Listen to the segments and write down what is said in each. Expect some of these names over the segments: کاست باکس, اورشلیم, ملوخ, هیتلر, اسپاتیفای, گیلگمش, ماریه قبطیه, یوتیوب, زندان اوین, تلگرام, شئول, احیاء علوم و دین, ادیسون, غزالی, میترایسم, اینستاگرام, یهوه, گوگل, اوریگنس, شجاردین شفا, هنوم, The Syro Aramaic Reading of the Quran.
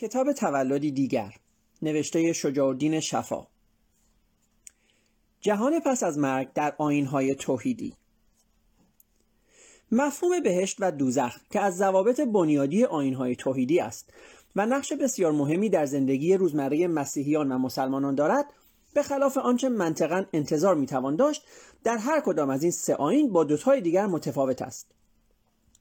کتاب تولدی دیگر، نوشته شجاردین شفا. جهان پس از مرگ در آیین‌های توحیدی. مفهوم بهشت و دوزخ که از ضوابط بنیادی آیین‌های توحیدی است و نقش بسیار مهمی در زندگی روزمره مسیحیان و مسلمانان دارد، به خلاف آنچه منطقاً انتظار میتوان داشت، در هر کدام از این سه آیین با دوتای دیگر متفاوت است.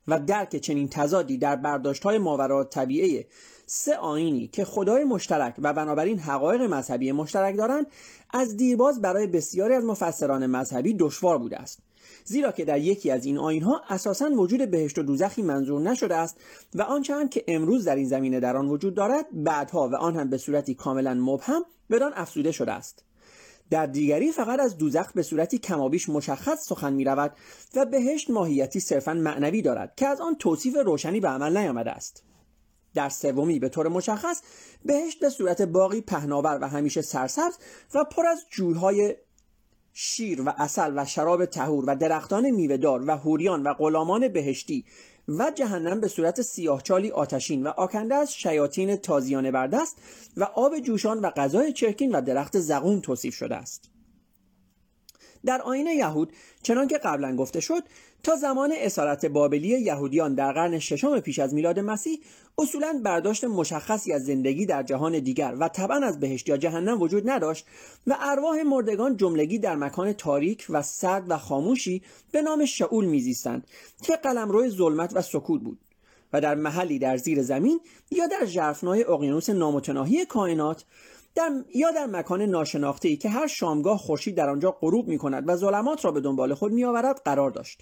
و درک چنین تضادی در برداشت‌های ماوراءالطبیعه سه آیینی که خدای مشترک و بنابراین حقایق مذهبی مشترک دارند، از دیرباز برای بسیاری از مفسران مذهبی دشوار بوده است، زیرا که در یکی از این آیین‌ها اساساً وجود بهشت و دوزخی منظور نشده است و آنچه هم که امروز در این زمینه در آن وجود دارد، بعدها و آن هم به صورتی کاملاً مبهم بدان افزوده شده است. در دیگری فقط از دوزخ به صورتی کمابیش مشخص سخن می رود و بهشت ماهیتی صرفاً معنوی دارد که از آن توصیف روشنی به عمل نیامده است. در سومی به طور مشخص بهشت به صورت باغی پهناور و همیشه سرسبز و پر از جویهای شیر و عسل و شراب طهور و درختان میوه‌دار و حوریان و غلامان بهشتی، و جهنم به صورت سیاهچالی آتشین و آکنده از شیاطین تازیانه بردست و آب جوشان و غذای چرکین و درخت زقوم توصیف شده است. در آیین یهود، چنان که قبلا گفته شد، تا زمان اسارت بابلی یهودیان در قرن ششم پیش از میلاد مسیح، اصولاً برداشت مشخصی از زندگی در جهان دیگر و طبعاً از بهشت یا جهنم وجود نداشت و ارواح مردگان جملگی در مکان تاریک و سرد و خاموشی به نام شئول میزیستند که قلمرو ظلمت و سکوت بود و در محلی در زیر زمین یا در ژرفنای اقیانوس نامتناهی کائنات یا در مکان ناشناخته‌ای که هر شامگاه خورشید در آنجا غروب می‌کند و ظلمات را به دنبال خود می‌آورد قرار داشت.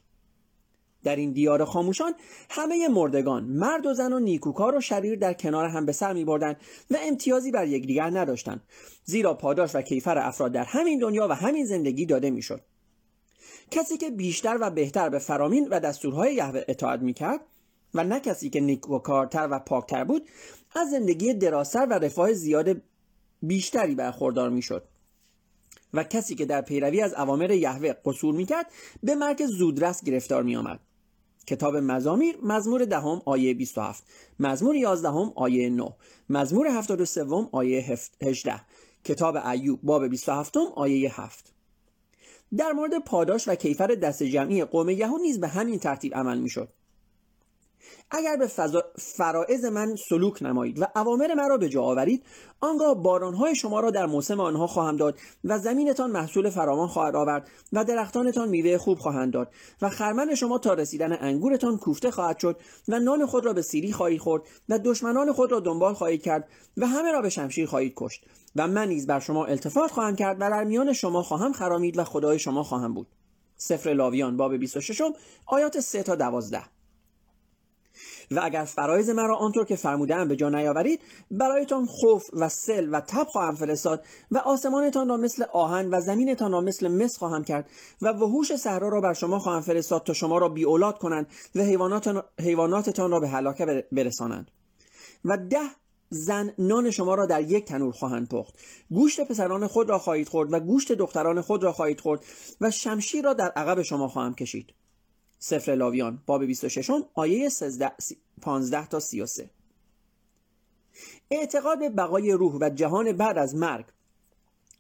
در این دیار خاموشان همه مردگان، مرد و زن و نیکوکار و شریر، در کنار هم به سر می‌بردند و امتیازی بر یکدیگر نداشتند، زیرا پاداش و کیفر افراد در همین دنیا و همین زندگی داده می‌شد. کسی که بیشتر و بهتر به فرامین و دستورهای یهوه اطاعت می‌کرد و نه کسی که نیکوکارتر و پاکتر بود، از زندگی دراستر و رفاه زیاد بیشتری برخوردار میشد و کسی که در پیروی از اوامر یهوه قصور میکرد به مرگ زودرس گرفتار میآمد. کتاب مزامیر، مزمور 10 آیه 27، مزمور 11 آیه 9، مزمور 73 آیه 18، کتاب ایوب باب 27 آیه 7. در مورد پاداش و کیفر دست جمعی قوم یهود نیز به همین ترتیب عمل میشد. اگر به فرائض من سلوک نمایید و اوامر مرا به جا آورید، آنگاه بارانهای شما را در موسم آنها خواهم داد و زمینتان محصول فراوان خواهد آورد و درختانتان میوه خوب خواهند داد و خرمن شما تا رسیدن انگورتان کوفته خواهد شد و نان خود را به سیری خواهید خورد و دشمنان خود را دنبال خواهید کرد و همه را به شمشیر خواهید کشت و من نیز بر شما التفات خواهم کرد و در میان شما خواهم خرامید و خدای شما خواهم بود. سفر لاویان باب 26 آیات 3 تا 12. و اگر فرایض مرا آنطور که فرموده‌ام به جا نیاورید، برایتان خوف و سیل و تب خواهم فرستاد و آسمانتان را مثل آهن و زمینتان را مثل مس خواهم کرد و وحوش صحرا را بر شما خواهم فرستاد تا شما را بی اولاد کنند و حیواناتتان را به هلاکت برسانند و 10 زن نان شما را در یک تنور خواهند پخت. گوشت پسران خود را خواهید خورد و گوشت دختران خود را خواهید خورد و شمشیر را در عقب شما خواهم کشید. سفر لاویان باب 26 آیه 15 تا 33. اعتقاد به بقای روح و جهان بعد از مرگ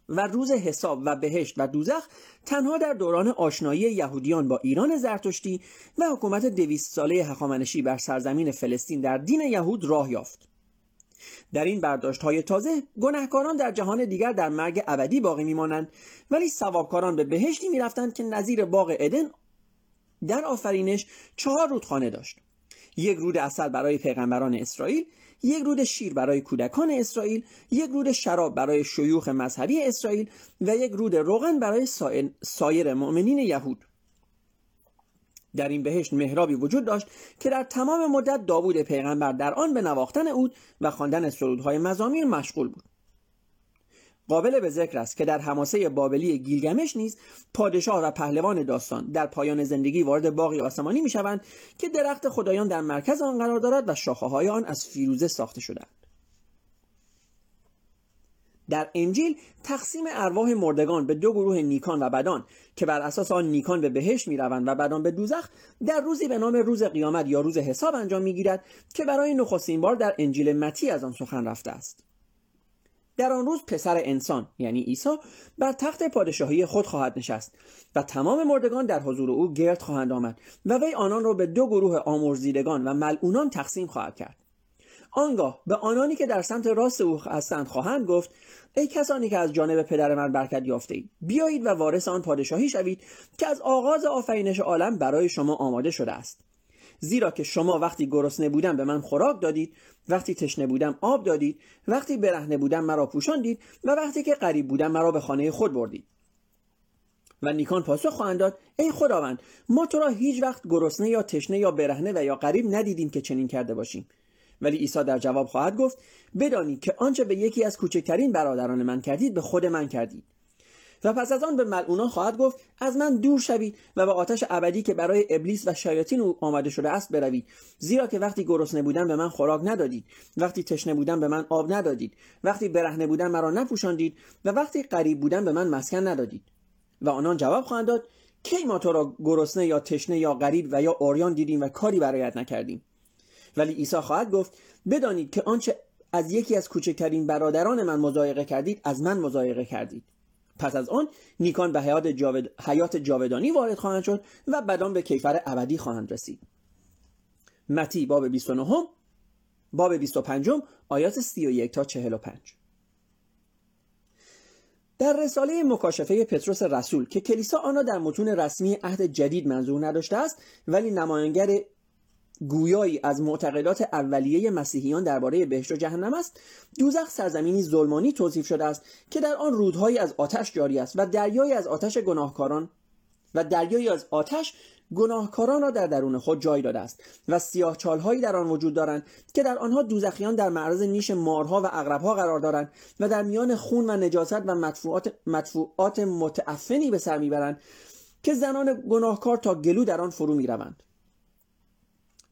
و روز حساب و بهشت و دوزخ تنها در دوران آشنایی یهودیان با ایران زرتشتی و حکومت 200 ساله هخامنشی بر سرزمین فلسطین در دین یهود راه یافت. در این برداشت‌های تازه، گناهکاران در جهان دیگر در مرگ ابدی باقی می‌مانند، ولی ثوابکاران به بهشتی می‌رفتند که نظیر باغ ادن در آفرینش 4 رودخانه داشت: یک رود عسل برای پیغمبران اسرائیل، یک رود شیر برای کودکان اسرائیل، یک رود شراب برای شیوخ مذهبی اسرائیل و یک رود روغن برای سایر مؤمنین یهود. در این بهشت محرابی وجود داشت که در تمام مدت داوود پیغمبر در آن به نواختن عود و خواندن سرودهای مزامیر مشغول بود. قابل به ذکر است که در حماسه بابلی گیلگمش نیز پادشاه و پهلوان داستان در پایان زندگی وارد باغی آسمانی میشوند که درخت خدایان در مرکز آن قرار دارد و شاخه‌های آن از فیروزه ساخته شده‌اند. در انجیل تقسیم ارواح مردگان به دو گروه نیکان و بدان که بر اساس آن نیکان به بهشت میروند و بدان به دوزخ در روزی به نام روز قیامت یا روز حساب انجام میگیرد که برای نخستین بار در انجیل متی از آن سخن رفته است. در آن روز پسر انسان یعنی عیسی بر تخت پادشاهی خود خواهد نشست و تمام مردگان در حضور او گرد خواهند آمد و وی آنان را به دو گروه آمرزیدگان و ملعونان تقسیم خواهد کرد. آنگاه به آنانی که در سمت راست او هستند خواهند گفت: ای کسانی که از جانب پدر من برکت یافته‌اید، بیایید و وارث آن پادشاهی شوید که از آغاز آفرینش عالم برای شما آماده شده است. زیرا که شما وقتی گرسنه بودم به من خوراک دادید، وقتی تشنه بودم آب دادید، وقتی برهنه بودم مرا پوشاندید و وقتی که غریب بودم مرا به خانه خود بردید. و نیکان پاسخ خواهند داد: ای خداوند، ما تو را هیچ وقت گرسنه یا تشنه یا برهنه و یا غریب ندیدیم که چنین کرده باشیم. ولی عیسی در جواب خواهد گفت: بدانید که آنچه به یکی از کوچکترین برادران من کردید به خود من کردید. و پس از آن به ملعونان خواهد گفت: از من دور شوید و به آتش ابدی که برای ابلیس و شیاطین او آماده شده است بروید، زیرا که وقتی گرسنه بودم به من خوراک ندادید، وقتی تشنه بودم به من آب ندادید، وقتی برهنه بودم مرا نپوشاندید و وقتی غریب بودم به من مسکن ندادید. و آنان جواب خواهند داد: کی ما تو را گرسنه یا تشنه یا غریب و یا عریان دیدیم و کاری برایت نکردیم؟ ولی عیسی خواهد گفت: بدانید که آنچه از یکی از کوچکترین برادران من مضایقه کردید، از من مضایقه کردید. پس از آن نیکان به حیات جاودانی وارد خواهند شد و بدان به کیفر ابدی خواهند رسید. متی باب 29، باب 25، آیات 31 تا 45. در رساله مکاشفه پتروس رسول که کلیسا آن را در متون رسمی عهد جدید منظور نداشته است، ولی نمایانگر گویایی از معتقدات اولیه مسیحیان درباره بهشت و جهنم است، دوزخ سرزمینی ظلمانی توصیف شده است که در آن رودهایی از آتش جاری است و دریایی از آتش گناهکاران را در درون خود جای داده است و سیاه‌چال‌هایی در آن وجود دارند که در آنها دوزخیان در معرض نیش مارها و عقرب‌ها قرار دارند و در میان خون و نجاست و مدفوعات متعفنی به سر میبرند که زنان گناهکار تا گلو در آن فرو میروند.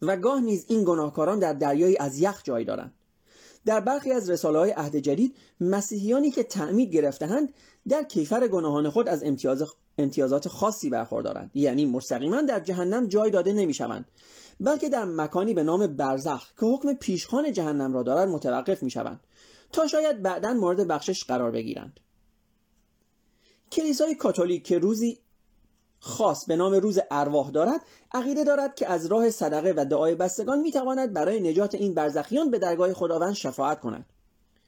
و گاه نیز این گناهکاران در دریایی از یخ جای دارند. در برخی از رساله‌های عهد جدید مسیحیانی که تعمید گرفته‌اند در کیفر گناهان خود از امتیازات خاصی برخوردارند، یعنی مستقیما در جهنم جای داده نمی‌شوند، بلکه در مکانی به نام برزخ که حکم پیشخوان جهنم را دارد متوقف می‌شوند تا شاید بعداً مورد بخشش قرار بگیرند. کلیسای کاتولیک که روزی خاص به نام روز ارواح دارد، عقیده دارد که از راه صدقه و دعای بستگان میتواند برای نجات این برزخیان به درگاه خداوند شفاعت کند.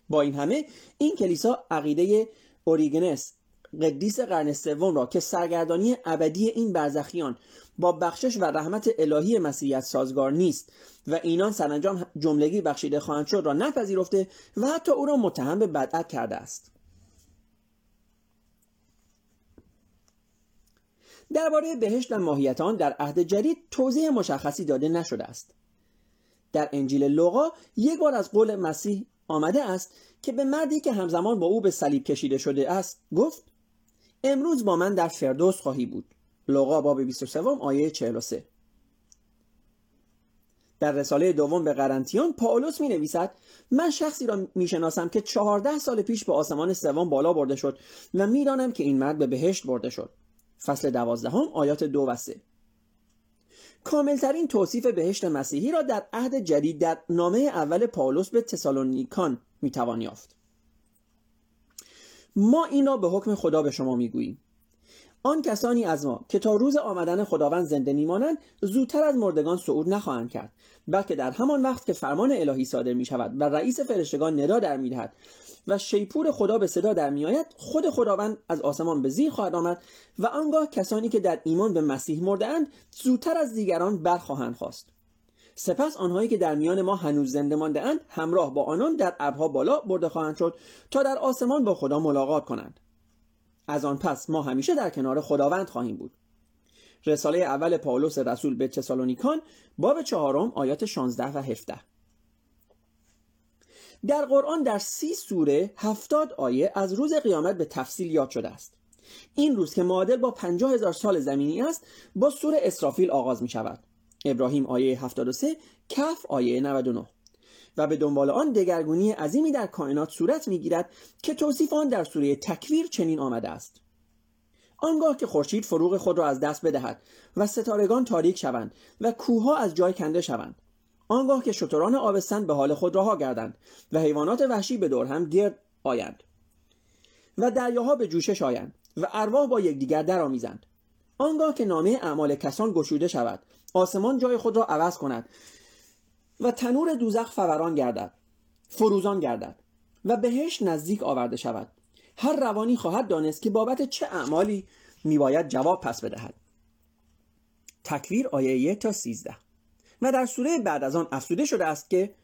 با این همه این کلیسا عقیده اوریگنس قدیس قرن سوم را که سرگردانی ابدی این برزخیان با بخشش و رحمت الهی مسیحیت سازگار نیست و اینان سرانجام جملگی بخشیده خواهند شد را نپذیرفته و حتی او را متهم به بدعت کرده است. درباره بهشت و ماهیت آن در عهد جدید توضیح مشخصی داده نشده است. در انجیل لوقا یک بار از قول مسیح آمده است که به مردی که همزمان با او به صلیب کشیده شده است گفت: امروز با من در فردوس خواهی بود. لوقا باب 23 آیه 43. در رساله دوم به قرنتیان پائولوس می نویسد: من شخصی را می شناسم که 14 سال پیش به آسمان سوم بالا برده شد و می دانم که این مرد به بهشت برده شد. فصل 12 آیات 2 و 3. کاملترین توصیف بهشت مسیحی را در عهد جدید در نامه اول پاولوس به تسالونیکان میتوان یافت: ما این را به حکم خدا به شما میگوییم، آن کسانی از ما که تا روز آمدن خداوند زنده میمانند زودتر از مردگان صعود نخواهند کرد، بلکه در همان وقت که فرمان الهی صادر میشود و رئیس فرشتگان ندا در میدهد و شیپور خدا به صدا در میآید، خود خداوند از آسمان به زیر خواهد آمد و آنگاه کسانی که در ایمان به مسیح مرده‌اند زودتر از دیگران برخواهند خاست. سپس آنهایی که در میان ما هنوز زنده مانده‌اند همراه با آنان در ابرها بالا برده خواهند شد تا در آسمان با خدا ملاقات کنند. از آن پس ما همیشه در کنار خداوند خواهیم بود. رساله اول پاولوس رسول به تسالونیکان باب 4 آیات 16 و 17. در قرآن در 30 سوره 70 آیه از روز قیامت به تفصیل یاد شده است. این روز که معادل با 50,000 سال زمینی است با سوره اسرافیل آغاز می شود. ابراهیم آیه 73، کهف آیه 99. و به دنبال آن دگرگونی عظیمی در کائنات صورت می‌گیرد که توصیف آن در سوره تکویر چنین آمده است: آنگاه که خورشید فروغ خود را از دست بدهد و ستارگان تاریک شوند و کوه‌ها از جای کنده شوند، آنگاه که شتران آبستن به حال خود رها گردند و حیوانات وحشی به دور هم گرد آیند و دریاها به جوشش آیند و ارواح با یکدیگر درآمیزند، آنگاه که نامه اعمال کسان گشوده شود، آسمان جای خود را عوض کند و تنور دوزخ فروزان گردد و بهشت نزدیک آورده شود، هر روانی خواهد دانست که بابت چه اعمالی میباید جواب پس بدهد. تکویر آیه 1 تا 13. و در سوره بعد از آن افسوده شده است که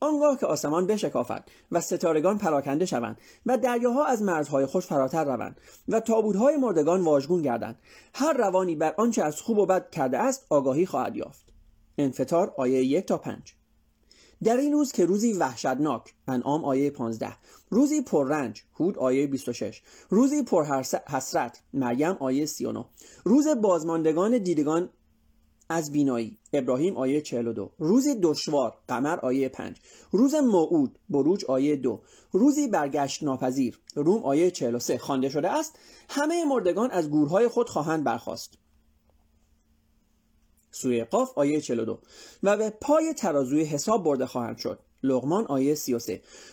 آنگاه که آسمان بشکافد و ستارگان پراکنده شوند و دریاها از مرزهای خود فراتر روند و تابوت‌های مردگان واژگون گردند، هر روانی بر آنچه از خوب و بد کرده است آگاهی خواهد یافت. انفطار آیه 1 تا 5. در این روز که روزی وحشتناک، انعام آیه 15، روزی پررنج، هود آیه 26، روزی پرحسرت، مریم آیه 39، روز بازماندگان دیدگان از بینایی، ابراهیم آیه 42، روزی دشوار، قمر آیه 5، روز موعود، بروج آیه 2، روزی برگشت ناپذیر، روم آیه 43 خوانده شده است: همه مردگان از گورهای خود خواهند برخاست. سوره قاف آیه 42، و به پای ترازوی حساب برده خواهند شد. لقمان آیه 33،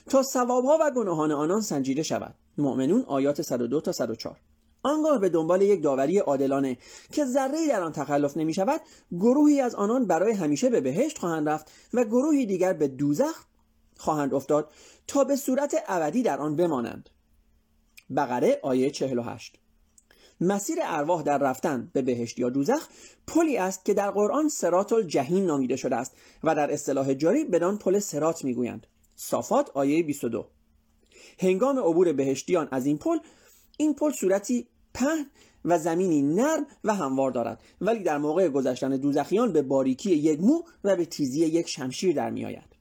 تا ثوابها و گناهان آنان سنجیده شود. مؤمنون آیات 102 تا 104. آنگاه به دنبال یک داوری عادلانه که ذره‌ای در آن تخلف نمی شود، گروهی از آنان برای همیشه به بهشت خواهند رفت و گروهی دیگر به دوزخ خواهند افتاد تا به صورت ابدی در آن بمانند. بقره آیه 48. مسیر ارواح در رفتن به بهشت یا دوزخ پلی است که در قرآن صراط الجحیم نامیده شده است و در اصطلاح جاری بدان پل صراط میگویند. صافات آیه 22. هنگام عبور بهشتیان از این پل صورتی پهن و زمینی نرم و هموار دارد، ولی در موقع گذشتن دوزخیان به باریکی یک مو و به تیزی یک شمشیر در می آید.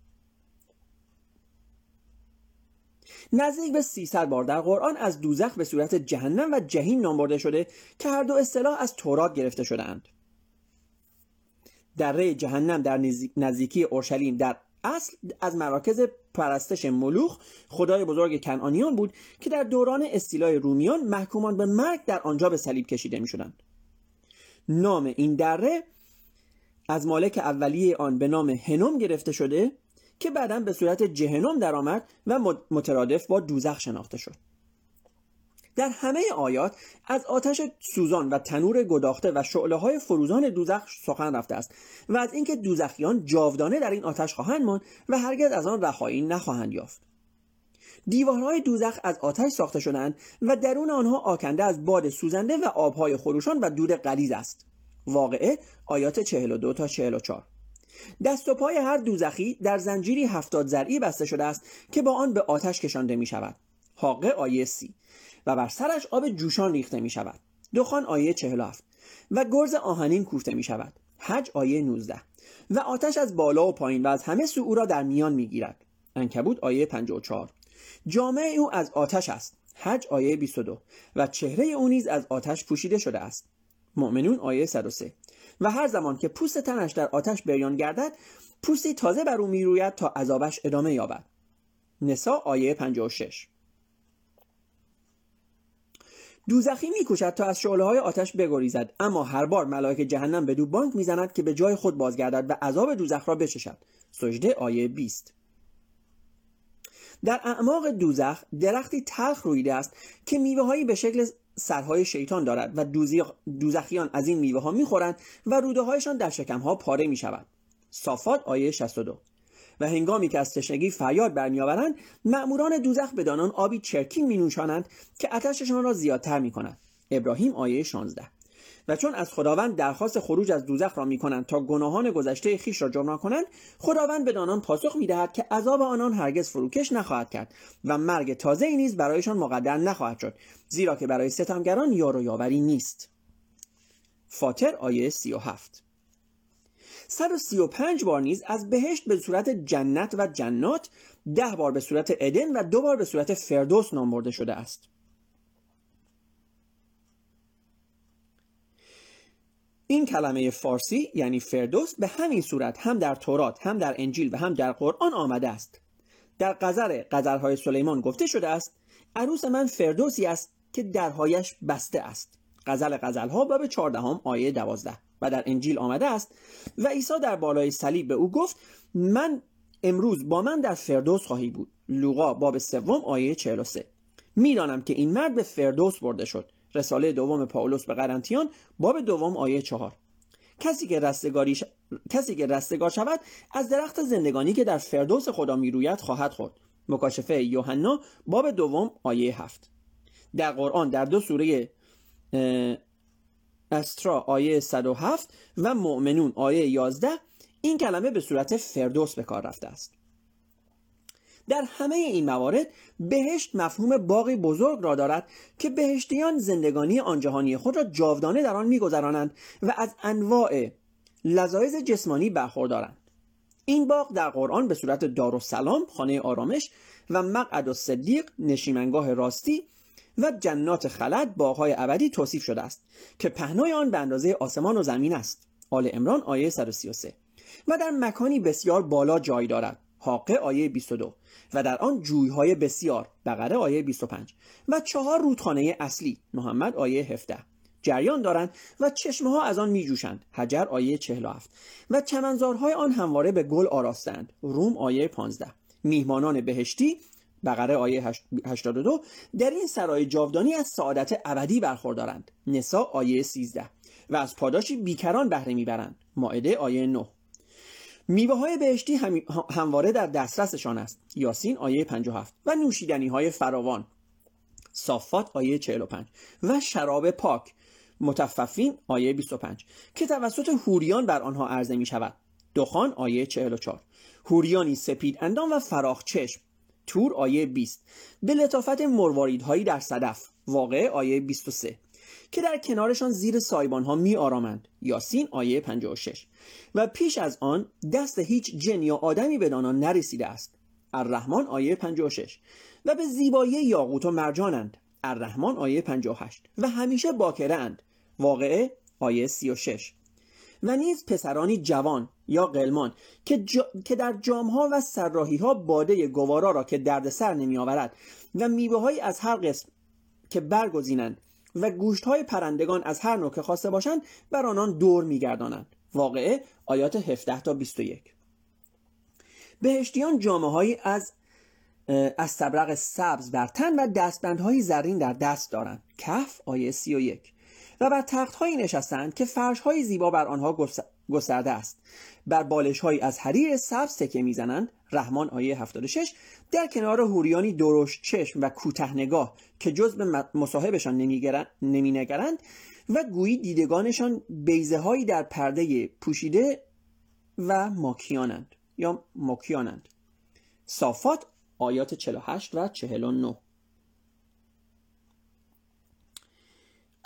نزدیک به 300 بار در قرآن از دوزخ به صورت جهنم و جهیم نام برده شده که هر دو اصطلاح از تورات گرفته شده اند. دره جهنم در نزدیکی اورشلیم در اصل از مراکز پرستش ملوخ، خدای بزرگ کنعانیان بود که در دوران استیلای رومیان محکومان به مرگ در آنجا به صلیب کشیده می شدند. نام این دره از مالک اولیه آن به نام هنوم گرفته شده که بعداً به صورت جهنم درآمد و مترادف با دوزخ شناخته شد. در همه آیات از آتش سوزان و تنور گداخته و شعله‌های فروزان دوزخ سخن رفته است و از اینکه دوزخیان جاودانه در این آتش خواهند ماند و هرگز از آن رهایی نخواهند یافت. دیوارهای دوزخ از آتش ساخته شده‌اند و درون آنها آکنده از باد سوزنده و آبهای خروشان و دود غلیظ است. واقعه آیات 42 تا 44. دست و پای هر دوزخی در زنجیری 70 ذرعی بسته شده است که با آن به آتش کشانده می‌شود. حاقه آیه 30. و بر سرش آب جوشان ریخته می شود. دخان آیه 47. و گرز آهنین کوفته می شود. حج آیه 19. و آتش از بالا و پایین و از همه سو او را در میان می گیرد. عنکبوت آیه 54. جامع او از آتش است. حج آیه 22. و چهره او نیز از آتش پوشیده شده است. مؤمنون آیه 103. و هر زمان که پوست تنش در آتش بریان گردد، پوستی تازه بر او می روید تا عذابش ادامه یابد. نساء آیه 56. دوزخی میکوشد تا از شعله‌های آتش بگریزد، اما هر بار ملائک جهنم به دو بانک میزند که به جای خود بازگردد و عذاب دوزخ را بچشد. سجده آیه 20. در اعماق دوزخ درختی تلخ رویده است که میوه‌هایی به شکل سرهای شیطان دارد و دوزخیان از این میوه‌ها میخورند و روده‌هایشان در شکم‌ها پاره میشود. صافات آیه 62. و هنگامی که از تشنگی فریاد برمی‌آورند، مأموران دوزخ به دانان آبی چرکین می‌نوشانند که آتششان را زیادتر می‌کند. ابراهیم آیه 16. و چون از خداوند درخواست خروج از دوزخ را می‌کنند تا گناهان گذشته خیش را جبران کنند، خداوند به دانان پاسخ می‌دهد که عذاب آنان هرگز فروکش نخواهد کرد و مرگ تازه‌ای نیز برایشان مقدر نخواهد شد، زیرا که برای ستمگران یار و یاوری نیست. فاطر آیه 37. 135 بار نیز از بهشت به صورت جنت و جنات، 10 بار به صورت ادن و 2 بار به صورت فردوس نام برده شده است. این کلمه فارسی یعنی فردوس به همین صورت هم در تورات، هم در انجیل و هم در قرآن آمده است. در غزل‌های سلیمان گفته شده است: عروس من فردوسی است که درهایش بسته است. غزل‌ها باب 14 آیه 12. و در انجیل آمده است: و عیسی در بالای صلیب به او گفت من امروز با من در فردوس خواهی بود. لوقا باب 3 آیه 43. میدانم که این مرد به فردوس برده شد. رساله دوم پاولوس به قرنتیان باب 2 آیه 4. کسی که رستگار شود از درخت زندگانی که در فردوس خدا میروید خواهد خورد. مکاشفه یوحنا باب 2 آیه 7. در قرآن در دو سوره اسرا آیه 107 و مؤمنون آیه 11 این کلمه به صورت فردوس به کار رفته است. در همه این موارد بهشت مفهوم باغی بزرگ را دارد که بهشتیان زندگانی آن جهانی خود را جاودانه در آن می‌گذرانند و از انواع لذایذ جسمانی برخوردارند. این باغ در قرآن به صورت دارالسلام، خانه آرامش، و مقعد الصدیق، نشیمنگاه راستی، و جنات خلد، باغ‌های ابدی توصیف شده است که پهنای آن به اندازه آسمان و زمین است. آل عمران آیه 133. و در مکانی بسیار بالا جای دارد. حاقه آیه 22. و در آن جویهای بسیار، بقره آیه 25. و 4 رودخانه اصلی، محمد آیه 17. جریان دارند و چشمه‌ها از آن می‌جوشند، حجر آیه 47. و چمنزارهای آن همواره به گل آراستند، روم آیه 15. میهمانان بهشتی، بقره آیه 82. در این سرای جاودانی از سعادت ابدی برخوردارند، نساء آیه 13. و از پاداشی بیکران بهره میبرند، مائده آیه 9. میوه‌های بهشتی همواره در دسترسشان است، یاسین آیه 57. و نوشیدنی‌های فراوان، صافات آیه 45. و شراب پاک، متففین آیه 25 که توسط حوریان بر آنها عرضه می‌شود، دخان آیه 44. حوریانی سپید اندام و فراخ چشم، تور آیه 20. به لطافت مرواریدهایی در صدف، واقعه آیه 23 که در کنارشان زیر سایبانها می آرامند، یاسین آیه 56. و پیش از آن دست هیچ جن یا آدمی به دانان نرسیده است، الرحمن آیه 56. و به زیبایی یاقوت و مرجانند، الرحمن آیه 58. و همیشه باکره اند، واقعه آیه 36. و نیز پسرانی جوان یا قلمان که در جامها و سرراهیها باده گوارا را که دردسر نمی آورد و میوه‌هایی از هر قسم که برگزینند و گوشت‌های پرندگان از هر نوع که خواسته باشند بر آنان دور می‌گردانند، واقعه آیات 17 تا 21. بهشتیان جامه‌هایی از استبرق سبز بر تن و دستبندهای زرین در دست دارند، کهف آیه 31. و بر تخت‌هایی نشستند که فرش‌های زیبا بر آنها گسترده است، بر بالش‌هایی از حریر سبز تکه می‌زنند، رحمان آیه 76. در کنار حوریانی درشت چشم و کوته نگاه که جز به مصاحبشان نمی‌نگرند و گویی دیدگانشان بیضه‌هایی در پرده پوشیده و ماکیانند یا ماکیانند، صافات آیات 48 و 49.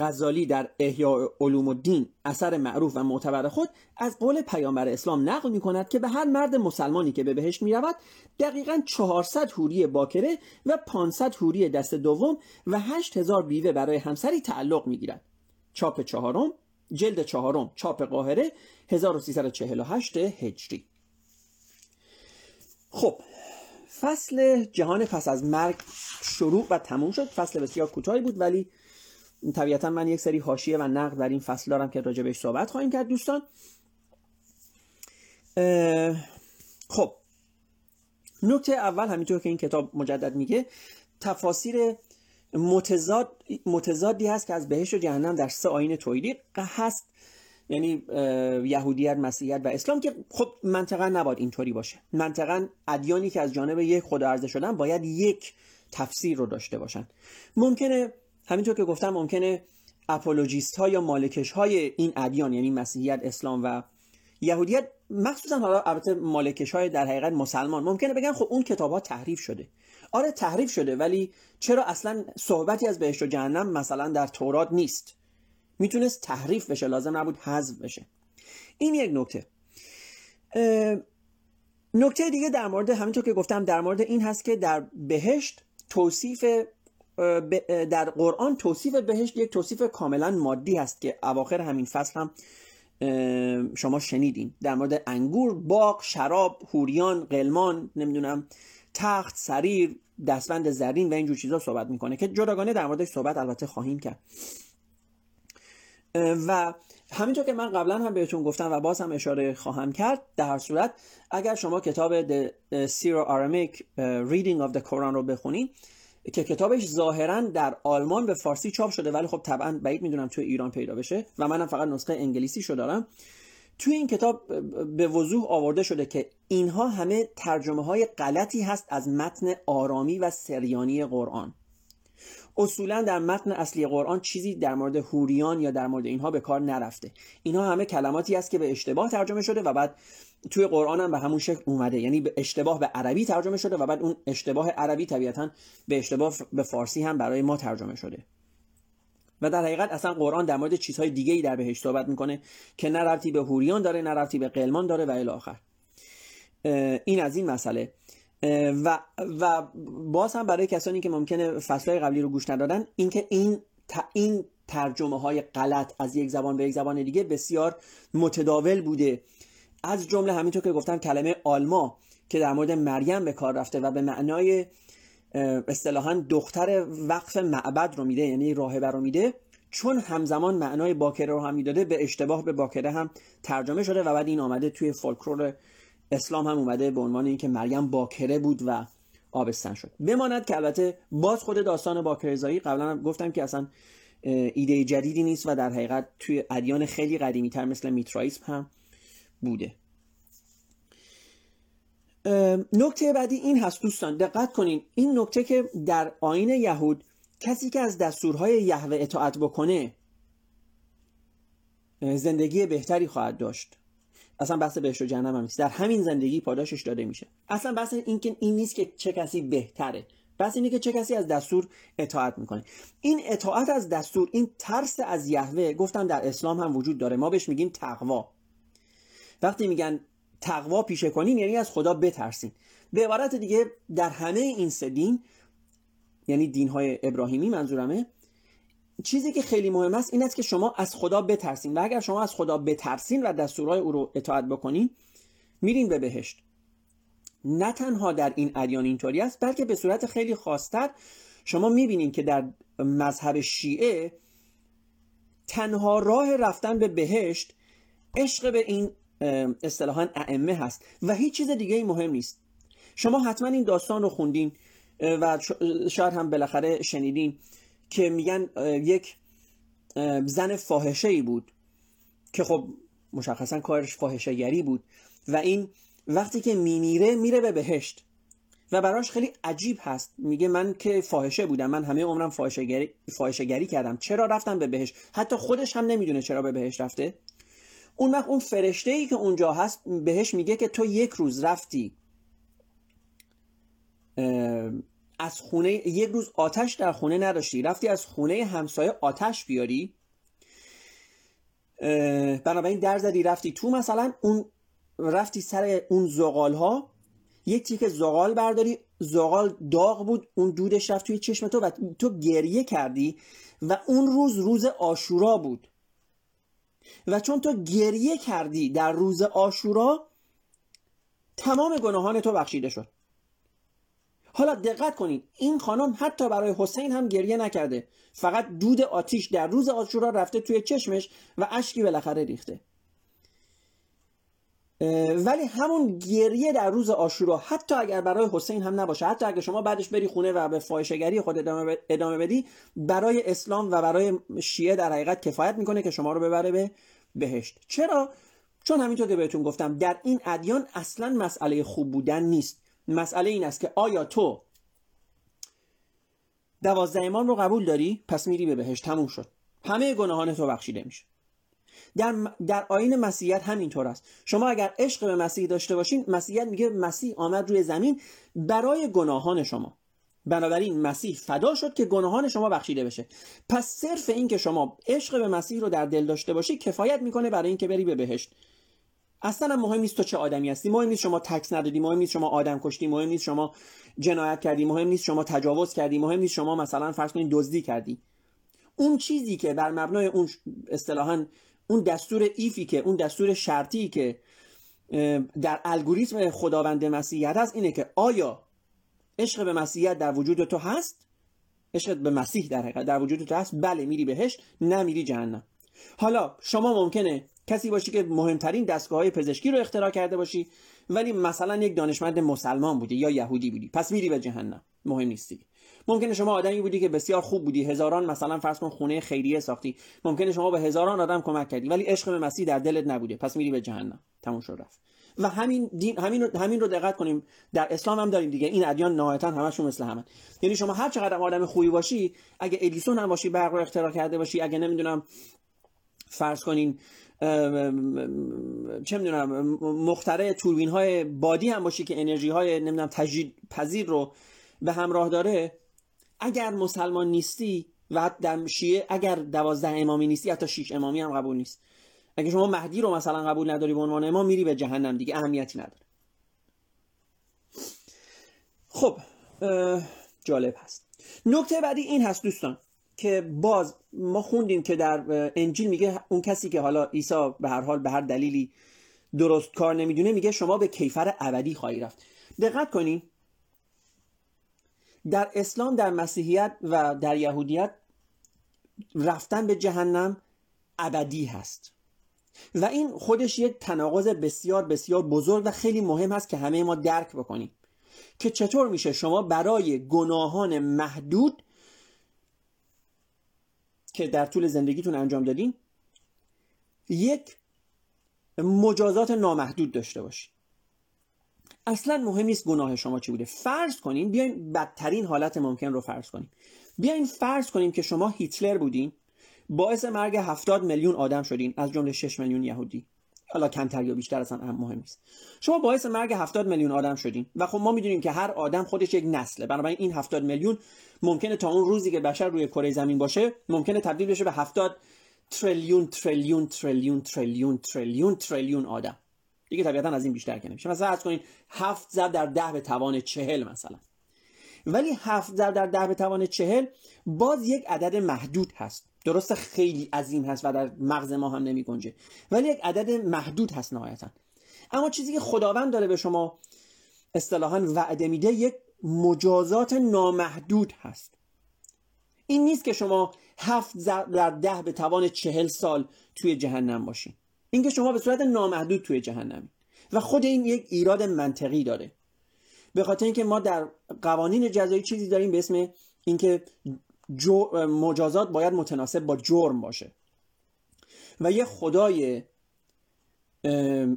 غزالی در احیاء علوم و دین، اثر معروف و معتبر خود، از قول پیامبر اسلام نقل می کند که به هر مرد مسلمانی که به بهشت می رود دقیقاً 400 حوری باکره و 500 حوری دست دوم و 8000 بیوه برای همسری تعلق می گیرد. چاپ 4، جلد 4، چاپ قاهره 1348 هجری. خب، فصل جهان پس از مرگ شروع و تموم شد. فصل بسیار کوتاهی بود، ولی طبیعتا من یک سری حاشیه و نقد بر این فصل دارم که راجع بهش صحبت خواهیم کرد دوستان. خب، نکته اول، همینطور که این کتاب مجدد میگه، تفاسیر متضادی هست که از بهشت و جهنم در 3 آیین توحیدی هست، یعنی یهودیت، مسیحیت و اسلام، که خب منطقا نباید اینطوری باشه. منطقا ادیانی که از جانب یک خدا عرضه شدن باید یک تفسیر رو داشته باشن. ممکنه، همینطور که گفتم، ممکنه اپولوژیست ها یا مالکش های این ادیان، یعنی مسیحیت، اسلام و یهودیت، مخصوصا حالا البته مالکش های در حقیقت مسلمان، ممکنه بگن خب اون کتاب ها تحریف شده. آره تحریف شده، ولی چرا اصلا صحبتی از بهشت و جهنم مثلا در تورات نیست؟ میتونست تحریف بشه، لازم نبود حذف بشه. این یک نکته. نکته دیگه در مورد، همینطور که گفتم، در مورد این هست که در بهشت در قرآن توصیف بهشت یک توصیف کاملا مادی هست که اواخر همین فصل هم شما شنیدین در مورد انگور، باغ، شراب، حوریان، قلمان، نمیدونم تخت، سریر، دستبند زرین و اینجور چیزا صحبت میکنه که جداگانه در موردش صحبت البته خواهیم کرد. و همینطور که من قبلا هم بهتون گفتم و باز هم اشاره خواهم کرد، در هر صورت اگر شما کتاب The Syro Aramaic Reading of the Quran رو بخونید که کتابش ظاهرا در آلمان به فارسی چاپ شده، ولی خب طبعا بعید میدونم توی ایران پیدا بشه و منم فقط نسخه انگلیسی شو دارم، توی این کتاب به وضوح آورده شده که اینها همه ترجمه های غلطی هست از متن آرامی و سریانی قرآن. اصولا در متن اصلی قرآن چیزی در مورد حوریان یا در مورد اینها به کار نرفته. اینها همه کلماتی است که به اشتباه ترجمه شده و بعد توی قرآن هم به همون شکل اومده، یعنی به اشتباه به عربی ترجمه شده و بعد اون اشتباه عربی طبیعتاً به اشتباه به فارسی هم برای ما ترجمه شده. و در حقیقت اصلا قرآن در مورد چیزهای دیگه‌ای در بهش صحبت میکنه که نه ربطی به حوریان داره، نه ربطی به قلمان داره و الی آخر. این از این مسئله. و باز هم برای کسانی که ممکنه فصلهای قبلی رو گوش ندادن، اینکه این ترجمه های غلط از یک زبان به یک زبان دیگه بسیار متداول بوده، از جمله همینطور که گفتم کلمه آلما که در مورد مریم به کار رفته و به معنای اصطلاحاً دختر وقف معبد رو میده، یعنی راهبه رو میده، چون همزمان معنای باکره رو هم میداده به اشتباه به باکره هم ترجمه شده و بعد این آمده توی فولکلور اسلام هم اومده به عنوان اینکه مریم باکره بود و آبستن شد. بماند که البته باز خود داستان باکره‌زایی قبلا هم گفتم که اصلا ایده جدیدی نیست و در حقیقت توی ادیان خیلی قدیمی‌تر مثل میترایسم هم بوده. نکته بعدی این هست دوستان، دقت کنین، این نکته که در آیین یهود کسی که از دستورهای یهوه اطاعت بکنه زندگی بهتری خواهد داشت. اصلا بحث بهشت و جهنم هم نیست، در همین زندگی پاداشش داده میشه. اصلا بحث این نیست که چه کسی بهتره، بحث اینه که چه کسی از دستور اطاعت میکنه. این اطاعت از دستور، این ترس از یهوه، گفتم در اسلام هم وجود داره، ما بهش میگیم تقوا. وقتی میگن تقوا پیشه کنین یعنی از خدا بترسین. به عبارت دیگه در همه این سه دین، یعنی دینهای ابراهیمی منظورمه، چیزی که خیلی مهم است این است که شما از خدا بترسین و اگر شما از خدا بترسین و دستورهای او رو اطاعت بکنین میرین به بهشت. نه تنها در این ادیان اینطوری است، بلکه به صورت خیلی خاص‌تر شما میبینین که در مذهب شیعه تنها راه رفتن به بهشت عشق به این اصطلاحاً ائمه هست و هیچ چیز دیگه‌ای مهم نیست. شما حتما این داستان رو خوندین و شاید هم بالاخره شنیدین که میگن یک زن فاحشه‌ای بود که خب مشخصا کارش فاحشه‌گری بود و این وقتی که میمیره میره به بهشت و براش خیلی عجیب هست، میگه من که فاحشه بودم، من همه عمرم فاحشه‌گری کردم، چرا رفتم به بهشت؟ حتی خودش هم نمیدونه چرا به بهشت رفته. اون وقت اون فرشته‌ای که اونجا هست بهش میگه که تو یک روز رفتی از خونه، یک روز آتش در خونه نداشتی، رفتی از خونه همسایه آتش بیاری، بنابراین در زدی رفتی تو، مثلا اون رفتی سر اون زغال ها، یک تیکه زغال برداری، زغال داغ بود، اون دودش رفت توی چشم تو و تو گریه کردی و اون روز روز عاشورا بود و چون تو گریه کردی در روز عاشورا تمام گناهان تو بخشیده شد. حالا دقت کنید، این خانم حتی برای حسین هم گریه نکرده، فقط دود آتش در روز عاشورا رفته توی چشمش و اشکی بالاخره ریخته. ولی همون گریه در روز عاشورا حتی اگر برای حسین هم نباشه، حتی اگر شما بعدش بری خونه و به فاحشه‌گری خود ادامه بدی، برای اسلام و برای شیعه در حقیقت کفایت میکنه که شما رو ببره به بهشت. چرا؟ چون همینطور که بهتون گفتم در این ادیان اصلا مسئله خوب بودن نیست، مسئله این است که آیا تو 12 ایمان رو قبول داری؟ پس میری به بهشت، تموم شد، همه گناهان تو بخشیده میشه. در آیین مسیحیت همینطور است. شما اگر عشق به مسیح داشته باشین، مسیحیت میگه مسیح آمد روی زمین برای گناهان شما، بنابراین مسیح فدا شد که گناهان شما بخشیده بشه. پس صرف این که شما عشق به مسیح رو در دل داشته باشی کفایت میکنه برای اینکه بری به بهشت. اصلا مهم نیست تو چه آدمی هستی، مهم نیست شما تکس ندادی، مهم نیست شما آدم کشتی، مهم نیست شما جنایت کردی، مهم نیست شما تجاوز کردی، مهم نیست شما مثلا فرض کنید دزدی کردی. اون چیزی که بر مبنای اون اصطلاحاً اون دستور ایفی که اون دستور شرطی که در الگوریتم خداوند مسیحیت هست اینه که آیا عشق به مسیحیت در وجود تو هست؟ عشق به مسیح در حقیقت در وجود تو هست؟ بله میری بهشت، نه میری جهنم. حالا شما ممکنه کسی باشی که مهمترین دستگاه‌های پزشکی رو اختراع کرده باشی ولی مثلا یک دانشمند مسلمان بودی یا یهودی بودی، پس میری به جهنم، مهم نیستی. ممکنه شما آدمی بودی که بسیار خوب بودی، هزاران مثلا فرض کن خونه خیریه ساختی، ممکنه شما به هزاران آدم کمک کردی ولی عشق به مسیح در دلت نبوده، پس میری به جهنم، تموم شد رفت. و همین دین همین رو دقت کنیم، در اسلام هم داریم دیگه، این ادیان نهایتاً همشون مثل همن. یعنی شما هر چقدر آدم خوبی باشی، اگه ادیسون هم باشی برق رو اختراع کرده باشی، اگه نمیدونم فرض کنین چه میدونم مخترع توربین های بادی هم باشی که انرژی های نمیدونم تجدید پذیر رو به همراه داره، اگر مسلمان نیستی و در شیعه اگر 12 امامی نیستی، حتی 6 امامی هم قبول نیست، اگه شما مهدی رو مثلا قبول نداری به عنوان امام، میری به جهنم دیگه، اهمیتی نداره. خب جالب هست. نکته بعدی این هست دوستان که باز ما خوندیم که در انجیل میگه اون کسی که حالا عیسی به هر حال به هر دلیلی درست کار نمیدونه، میگه شما به کیفر ابدی خواهی رفت. دقت کنی در اسلام، در مسیحیت و در یهودیت رفتن به جهنم ابدی هست و این خودش یک تناقض بسیار بسیار بزرگ و خیلی مهم هست که همه ما درک بکنیم که چطور میشه شما برای گناهان محدود که در طول زندگیتون انجام دادین یک مجازات نامحدود داشته باشی. اصلا مهم نیست گناه شما چی بوده. فرض کنین، بیاین بدترین حالت ممکن رو فرض کنیم، بیاین فرض کنیم که شما هیتلر بودین، باعث مرگ 70 میلیون آدم شدین از جمله 6 میلیون یهودی، حالا کمتر یا بیشتر اصلا مهم نیست، شما باعث مرگ 70 میلیون آدم شدین و خب ما میدونیم که هر آدم خودش یک نسله، بنابراین این 70 میلیون ممکنه تا اون روزی که بشر روی کره زمین باشه ممکنه تبدیل بشه به 70 تریلیون تریلیون تریلیون تریلیون تریلیون تریلیون آدم دیگه، طبیعتا از این بیشتر که نمیشه. مثلا فرض کنین 7 ضرب در 10 به توان 40 مثلا، ولی 7 ضرب در 10 به توان 40 باز یک عدد محدود هست، درسته خیلی عظیم هست و در مغز ما هم نمی گنجه ولی یک عدد محدود هست نهایتا. اما چیزی که خداوند داره به شما اصطلاحاً وعده میده یک مجازات نامحدود هست. این نیست که شما 7 ضرب در 10 به توان 40 سال توی جهنم باشین، این که شما به صورت نامحدود توی جهنمی و خود این یک ایراد منطقی داره، به خاطر اینکه ما در قوانین جزایی چیزی داریم به اسم اینکه مجازات باید متناسب با جرم باشه و یه خدای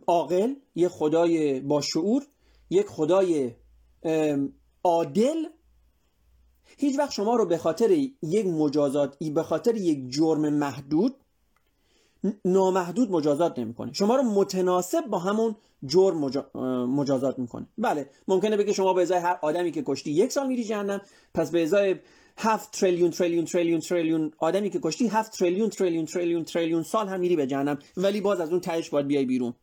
عاقل، یه خدای با شعور، یک خدای عادل هیچ وقت شما رو به خاطر یک مجازات، به خاطر یک جرم محدود نامحدود مجازات نمیکنه، شما رو متناسب با همون جرم مجازات میکنه. بله ممکنه بگه شما به ازای هر آدمی که کشتی 1 سال میری جهنم، پس به ازای 7 تریلیون آدمی که کشتی 7 تریلیون سال هم میری به جهنم، ولی باز از اون تهش باید بیای بیرون.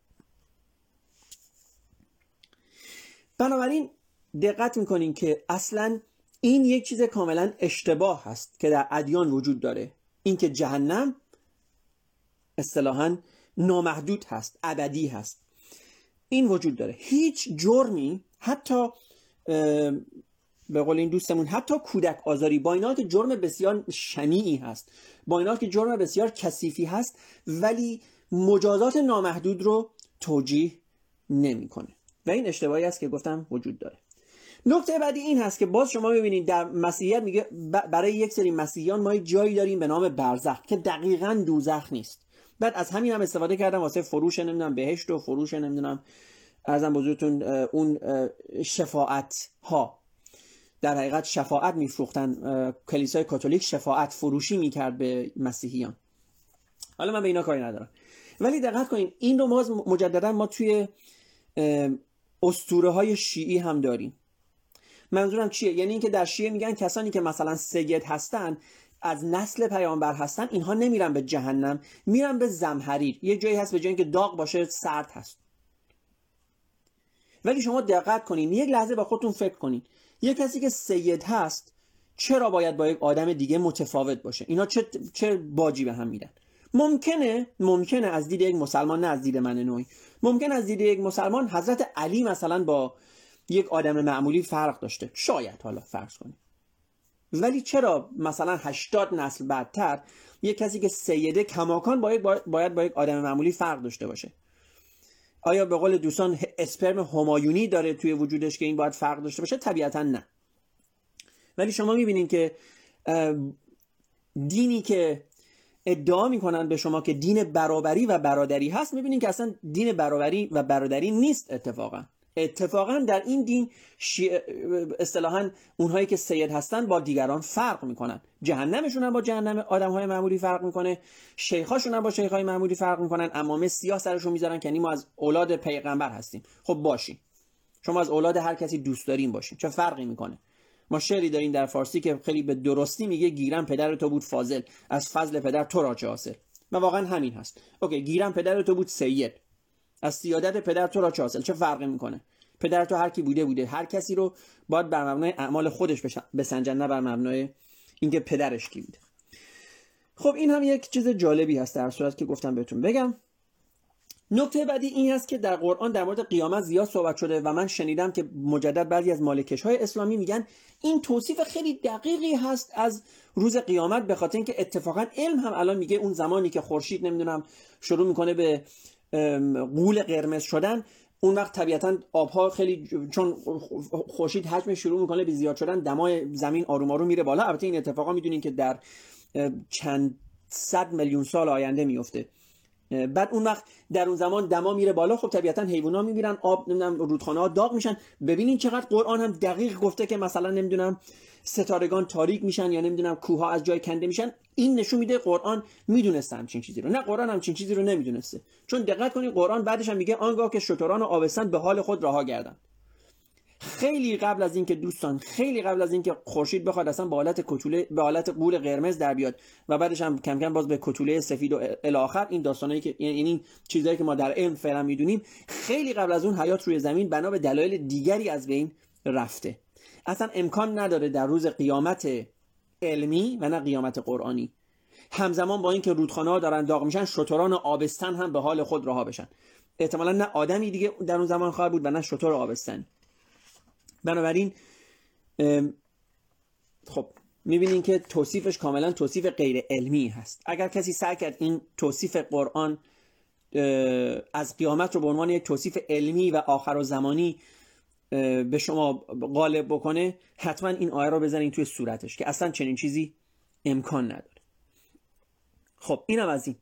بنابراین دقت میکنین که اصلا این یک چیز کاملا اشتباه هست که در ادیان وجود داره، اینکه جهنم اصطلاحاً نامحدود هست، ابدی هست. این وجود داره. هیچ جرمی، حتی به قول این دوستمون حتی کودک آزاری، با اینا که جرم بسیار شنیعی هست، با اینا که جرم بسیار کثیفی هست، ولی مجازات نامحدود رو توجیه نمی‌کنه و این اشتباهی است که گفتم وجود داره. نکته بعدی این هست که باز شما می‌بینید در مسیحیت میگه برای یک سری مسیحیان ما جایی داریم به نام برزخ که دقیقاً دوزخ نیست. بعد از همین هم استفاده کردم واسه فروش نمیدونم بهشت و فروش نمیدونم ارزم بزرگتون اون شفاعت ها. در حقیقت شفاعت میفروختن، کلیسای کاتولیک شفاعت فروشی میکرد به مسیحیان. حالا من به اینا کاری ندارم ولی دقت کنین این رو مجددا ما توی اسطوره های شیعی هم داریم. منظورم چیه؟ یعنی اینکه در شیعه میگن کسانی که مثلا سید هستن، از نسل پیامبر هستن، اینها نمیرن به جهنم، میرن به زمهریر، یه جایی هست به جایی که داغ باشه سرد هست. ولی شما دقت کنین، یک لحظه با خودتون فکر کنین، یک کسی که سید هست چرا باید با یک آدم دیگه متفاوت باشه؟ اینا چه باجی به هم میدن؟ ممکنه از دید یک مسلمان، نه از دید من نوعی، ممکن از دید یک مسلمان حضرت علی مثلا با یک آدم معمولی فرق داشته، شاید، حالا فرض کنیم. ولی چرا مثلا 80 نسل بعدتر یک کسی که سیده کماکان باید با یک آدم معمولی فرق داشته باشه؟ آیا به قول دوستان اسپرم همایونی داره توی وجودش که این باید فرق داشته باشه؟ طبیعتا نه. ولی شما میبینین که دینی که ادعا میکنن به شما که دین برابری و برادری هست، میبینین که اصلا دین برابری و برادری نیست. اتفاقا در این دین اصطلاحاً اونهایی که سید هستن با دیگران فرق میکنن، جهنمشون هم با جهنم آدمهای معمولی فرق میکنه، شیخاشون هم با شیخهای معمولی فرق میکنن، عمامه سیاه سرشون میذارن که ما از اولاد پیغمبر هستیم. خب باشین، شما از اولاد هر کسی دوست دارین باشین، چه فرقی میکنه؟ ما شعری داریم در فارسی که خیلی به درستی میگه گیرم پدر تو بود فاضل، از فضل پدر تو را چه حاصل. و واقعا همین هست. اوکی، گیرم پدر تو بود سید، از سیادت پدر تو را چه حاصل. چه فرقی میکنه؟ پدر تو هر کی بوده، هر کسی رو باید بر مبنای اعمال خودش بسنجن، نه بر مبنای اینکه پدرش کی بوده. خب این هم یک چیز جالبی هست در صورت که گفتم بهتون بگم. نکته بعدی این هست که در قرآن در مورد قیامت زیاد صحبت شده و من شنیدم که مجدد بعضی از مالکش‌های اسلامی میگن این توصیف خیلی دقیقی هست از روز قیامت، به خاطر اینکه اتفاقا علم هم الان میگه اون زمانی که خورشید نمیدونم شروع میکنه به غول قرمز شدن، اون وقت طبیعتا آبها خیلی، چون خورشید حجمش شروع میکنه به زیاد شدن، دمای زمین آروم آروم میره بالا. البته این اتفاقا میدونین که در چند صد میلیون سال آینده میفته. بعد اون وقت در اون زمان دما میره بالا، خب طبیعتا حیونا میمیرن، آب نمیدونم رودخانه ها داغ میشن. ببینین چقدر قرآن هم دقیق گفته که مثلا نمیدونم ستارگان تاریک میشن یا نمیدونم کوه ها از جای کنده میشن. این نشون میده قرآن میدونسته همچین چیزی رو. نه، قرآن همچین چیزی رو نمیدونسته، چون دقت کنین قرآن بعدش هم میگه آنگاه که شتران و آبستن به حال خود رها گردند. خیلی قبل از اینکه خورشید بخواد اصلا به حالت کتوله، به حالت غول قرمز در بیاد و بعدش هم کم کم باز به کتوله سفید و الاخر، این داستانایی که این چیزایی که ما در علم فعلا میدونیم، خیلی قبل از اون حیات روی زمین بنا به دلایل دیگری از بین رفته. اصلا امکان نداره در روز قیامت علمی و نه قیامت قرآنی همزمان با اینکه رودخانه‌ها دارن داغ میشن، شتران و آبستن هم به حال خود رها بشن. احتمالاً نه آدمی دیگه در اون زمان خواهد بود و نه شتر و آبستن. بنابراین خب میبینین که توصیفش کاملا توصیف غیر علمی هست. اگر کسی سعی کرد این توصیف قرآن از قیامت رو به عنوان یک توصیف علمی و آخرالزمانی به شما غالب بکنه، حتما این آیه رو بزنین توی صورتش که اصلا چنین چیزی امکان نداره. خب اینم از این.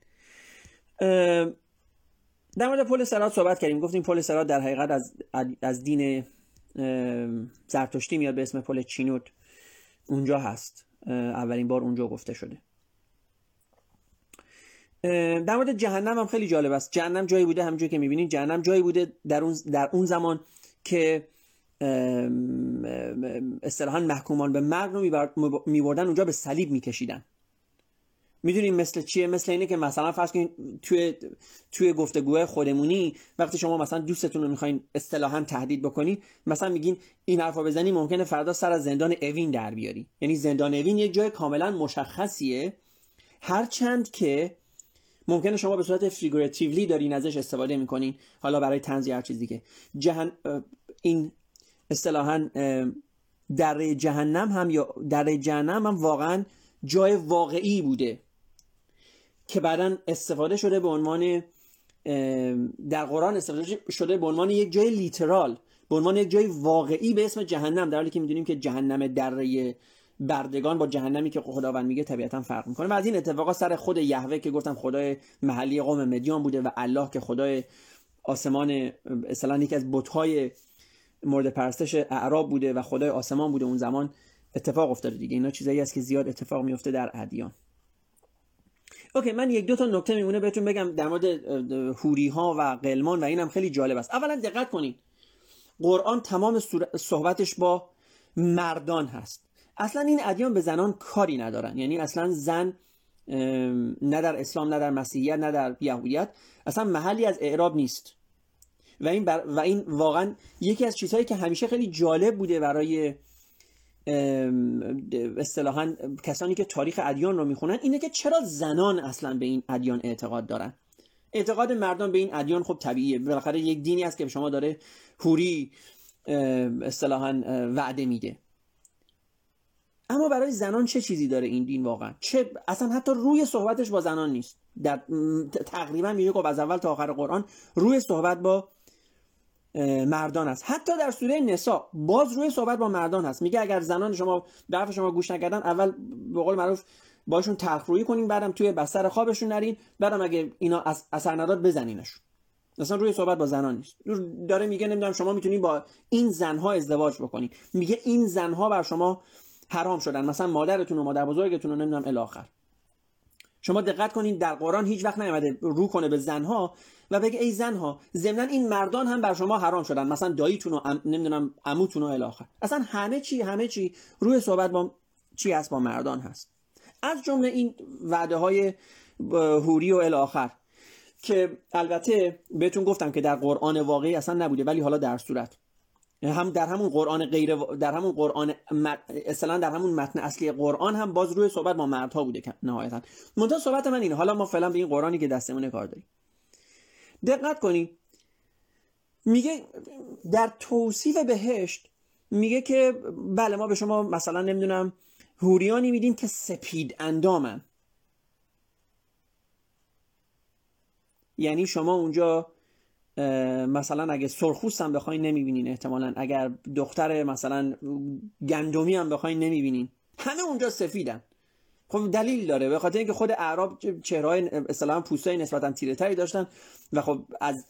در مورد پل صراط صحبت کردیم، گفتیم پل صراط در حقیقت از دین زرتشتی میاد به اسم پل چینوت. اونجا هست، اولین بار اونجا گفته شده. در مورد جهنم هم خیلی جالب است. جهنم جایی بوده، همونجوری که میبینید جهنم جایی بوده در اون زمان که اصطلاحاً محکومان به مرگ رو میبردن اونجا به صلیب میکشیدن. میدونین مثل چیه؟ مثل اینه که مثلا فرض کنین توی گفتگوهای خودمونی وقتی شما مثلا دوستتون رو میخواین اصطلاحاً تهدید بکنین، مثلا میگین این حرفا بزنی ممکنه فردا سر از زندان اوین در بیاری. یعنی زندان اوین یک جای کاملا مشخصیه، هرچند که ممکنه شما به صورت فیگوراتیولی دارین ازش استفاده میکنین، حالا برای طنز یا هر چیز دیگه. این اصطلاحاً دره جهنم هم یا دره جهنم هم واقعاً جای واقعی بوده که بعداً استفاده شده به عنوان، در قرآن استفاده شده به عنوان یک جای لیترال، به عنوان یک جای واقعی به اسم جهنم، در حالی که میدونیم که جهنم دره بردگان با جهنمی که خداوند میگه طبیعتاً فرق میکنه. و از این اتفاقا سر خود یهوه که گفتم خدای محلی قوم مدیان بوده و الله که خدای آسمان، اصلا یکی از بت‌های مورد پرستش اعراب بوده و خدای آسمان بوده اون زمان، اتفاق افتاده دیگه. اینا چیزایی است که زیاد اتفاق میفته در ادیان. اوکی، من یک دو تا نکته میمونه بهتون بگم در مورد حوری ها و قلمان و اینم خیلی جالب است. اولا دقت کنین قرآن تمام صحبتش با مردان هست. اصلا این ادیان به زنان کاری ندارن، یعنی اصلا زن نه در اسلام، نه در مسیحیت، نه در یهودیت اصلا محلی از اعراب نیست. و این واقعا یکی از چیزهایی که همیشه خیلی جالب بوده برای اصطلاحاً کسانی که تاریخ ادیان رو میخونن اینه که چرا زنان اصلا به این ادیان اعتقاد دارن. اعتقاد مردان به این ادیان خب طبیعیه، بالاخره یک دینی هست که به شما داره حوری اصطلاحاً وعده میده. اما برای زنان چه چیزی داره این دین واقعا؟ چه اصلا حتی روی صحبتش با زنان نیست. در تقریبا میگه که از اول تا آخر قرآن روی صحبت با مردان است. حتی در سوره نساء باز روی صحبت با مردان هست. میگه اگر زنان شما به حرف شما گوش نکردن، اول به قول معروف باشون تلخرویی کنین، بعدم توی بستر خوابشون نرین، بعدم اگه اینا اثر نداد بزنینشون. اصلا روی صحبت با زنان نیست. داره میگه نمیدونم شما میتونی با این زنها ازدواج بکنین. میگه این زنها بر شما حرام شدن، مثلا مادرتون و مادر بزرگتون و نمیدونم الی آخر. شما دقت کنین در قرآن هیچ وقت نیامده رو کنه به زنها و بگه ای زنها، ضمناً این مردان هم بر شما حرام شدن، مثلا داییتون و نمیدونم عموتون و الی آخر. اصلا همه چی روی صحبت با چی هست؟ با مردان هست، از جمله این وعده های حوری و الی آخر که البته بهتون گفتم که در قرآن واقعی اصلا نبوده، ولی حالا در صورت هم در همون قرآن غیر در همون قرآن اصلا در همون متن اصلی قرآن هم باز روی صحبت با مردها بوده نهایتا. منتها صحبت من اینه، حالا ما فعلا به این قرآنی که دستمون کار داریم دقت کنی. میگه در توصیف بهشت میگه که بله ما به شما مثلا نمیدونم حوریانی میدیم که سپید اندامن، یعنی شما اونجا مثلا اگه سرخوست هم بخواین نمیبینین، احتمالاً اگر دختر مثلا گندمی هم بخواین نمیبینین، همه اونجا سفیدن. خب دلیل داره، به خاطر اینکه خود اعراب چهره‌های اصطلاحاً پوستای نسبتاً تیره‌تری داشتن و خب از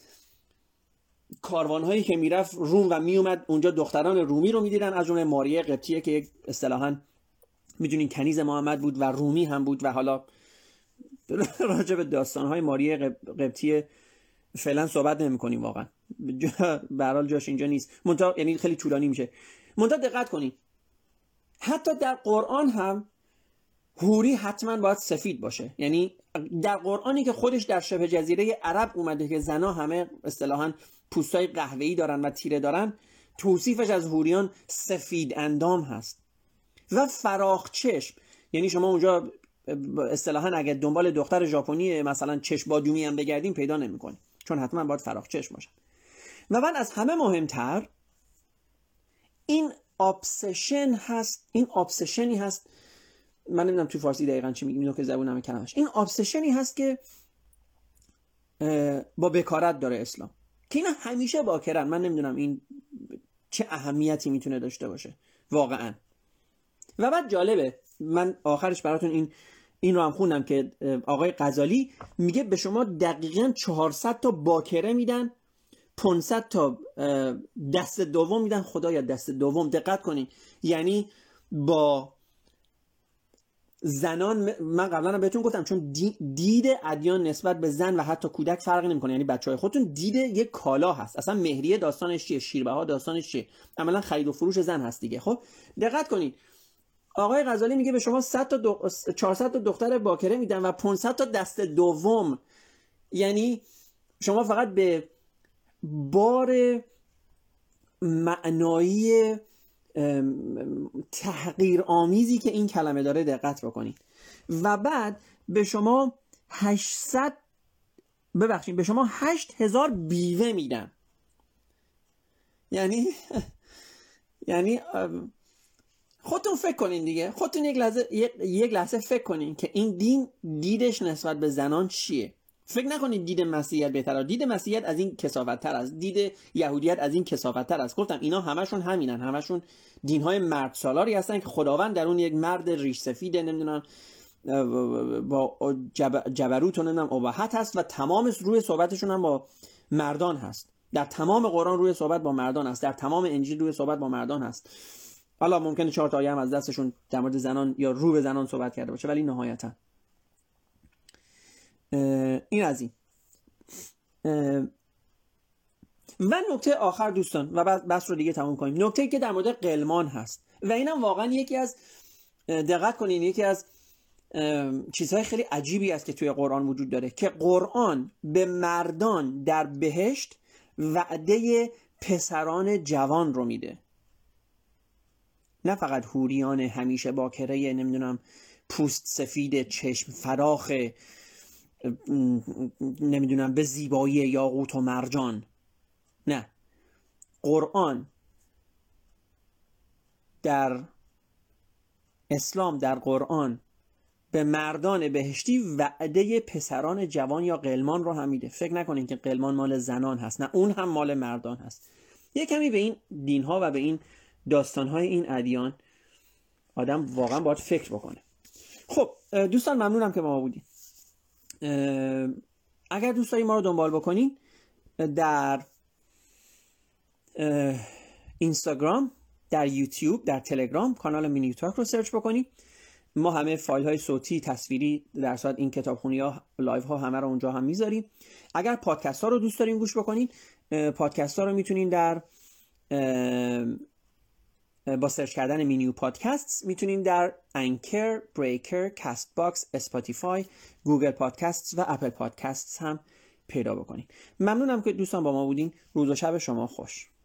کاروان‌هایی که میرفت روم و میومد اونجا دختران رومی رو میدیدن، از جمله ماریه قبطیه که یک اصطلاحاً میدونین کنیز محمد بود و رومی هم بود و حالا راجع به داستان‌های ماریه قبطیه فعلا صحبت نمی‌کنیم، واقعا به هر حال جاش اینجا نیست. منتها یعنی خیلی طولانی میشه. منتها دقت کنید حتی در قرآن هم حوری حتما باید سفید باشه، یعنی در قرآنی که خودش در شبه جزیره عرب اومده که زنا همه اصطلاحاً پوستای قهوه‌ای دارن و تیره دارن، توصیفش از حوریان سفید اندام هست و فراخ چشم. یعنی شما اونجا اصطلاحاً اگه دنبال دختر ژاپنی مثلا چشم بادومی هم بگردین پیدا نمی‌کنین، چون حتما باید فراخ چشم باشن. و من از همه مهمتر این ابسشن هست، این ابسشنی هست، من نمیدونم تو فارسی دقیقاً چی میگیم، اینو که زبونم کلمش، این ابسشنی هست که با بکارت داره اسلام، که اینا همیشه باکرن. من نمیدونم این چه اهمیتی میتونه داشته باشه واقعاً. و بعد جالبه من آخرش براتون این رو هم خوندم که آقای غزالی میگه به شما دقیقاً 400 تا باکره میدن، 500 تا دست دوم میدن. خدایا دست دوم، دقت کنین، یعنی با زنان. من قبلا بهتون گفتم چون دید ادیان نسبت به زن و حتی کودک فرقی نمیکنه، یعنی بچهای خودتون دید یک کالا هست. اصلا مهریه داستانش چیه، شیربها داستانش چیه، عملا خرید و فروش زن هست دیگه. خب دقت کنین، آقای غزالی میگه به شما 400 تا دختر باکره میدن و 500 تا دست دوم، یعنی شما فقط به بار معنایی تحقیرآمیزی که این کلمه داره دقت بکنید. و بعد به شما 8000 بیوه میدن، یعنی خودتون فکر کنین دیگه، خودتون یک لحظه فکر کنین که این دین دیدش نسبت به زنان چیه. فکر نکنید دید مسیحیت بهتره، دید مسیحیت از این کثافت‌تر است، دید یهودیت از این کثافت‌تر است. گفتم اینا همشون همینن، همشون دین‌های مرد سالاری هستن که خداوند در اون یک مرد ریش سفید نمیدونم با جبروت و نمیدونم اباحت هست و تمام روی صحبتشون هم با مردان هست. در تمام قرآن روی صحبت با مردان هست، در تمام انجیل روی صحبت با مردان هست. حالا ممکنه 4 تا آیه هم از دستشون در مورد زنان یا رو به زنان صحبت کرده باشه، ولی نهایتا این از این. و نکته آخر دوستان و بس رو دیگه تموم کنیم، نکته که در مورد قلمان هست و اینم واقعا یکی از دقت کنین یکی از چیزهای خیلی عجیبی است که توی قرآن وجود داره، که قرآن به مردان در بهشت وعده پسران جوان رو میده. نه فقط حوریان همیشه باکره نمیدونم پوست سفید چشم فراخ نمیدونم به زیبایی یاقوت و مرجان. نه، قرآن در اسلام، در قرآن به مردان بهشتی وعده پسران جوان یا قلمان رو هم میده. فکر نکنین که قلمان مال زنان هست، نه، اون هم مال مردان هست. یه کمی به این دینها و به این داستانهای این ادیان آدم واقعا باید فکر بکنه. خب دوستان، ممنونم که با ما بودین. اگر دوست دارین ما رو دنبال بکنین، در اینستاگرام، در یوتیوب، در تلگرام کانال مینیو تاک رو سرچ بکنید. ما همه فایل های صوتی، تصویری، در ساعت این کتابخونی ها، لایو ها، همه رو اونجا هم میذاریم. اگر پادکست ها رو دوست دارین گوش بکنین، پادکست ها رو میتونین در با سرچ کردن مینیو پادکست میتونین در انکر، بریکر، کاست باکس، اسپاتیفای، گوگل پادکست و اپل پادکست هم پیدا بکنین. ممنونم که دوستان با ما بودین. روز و شب شما خوش.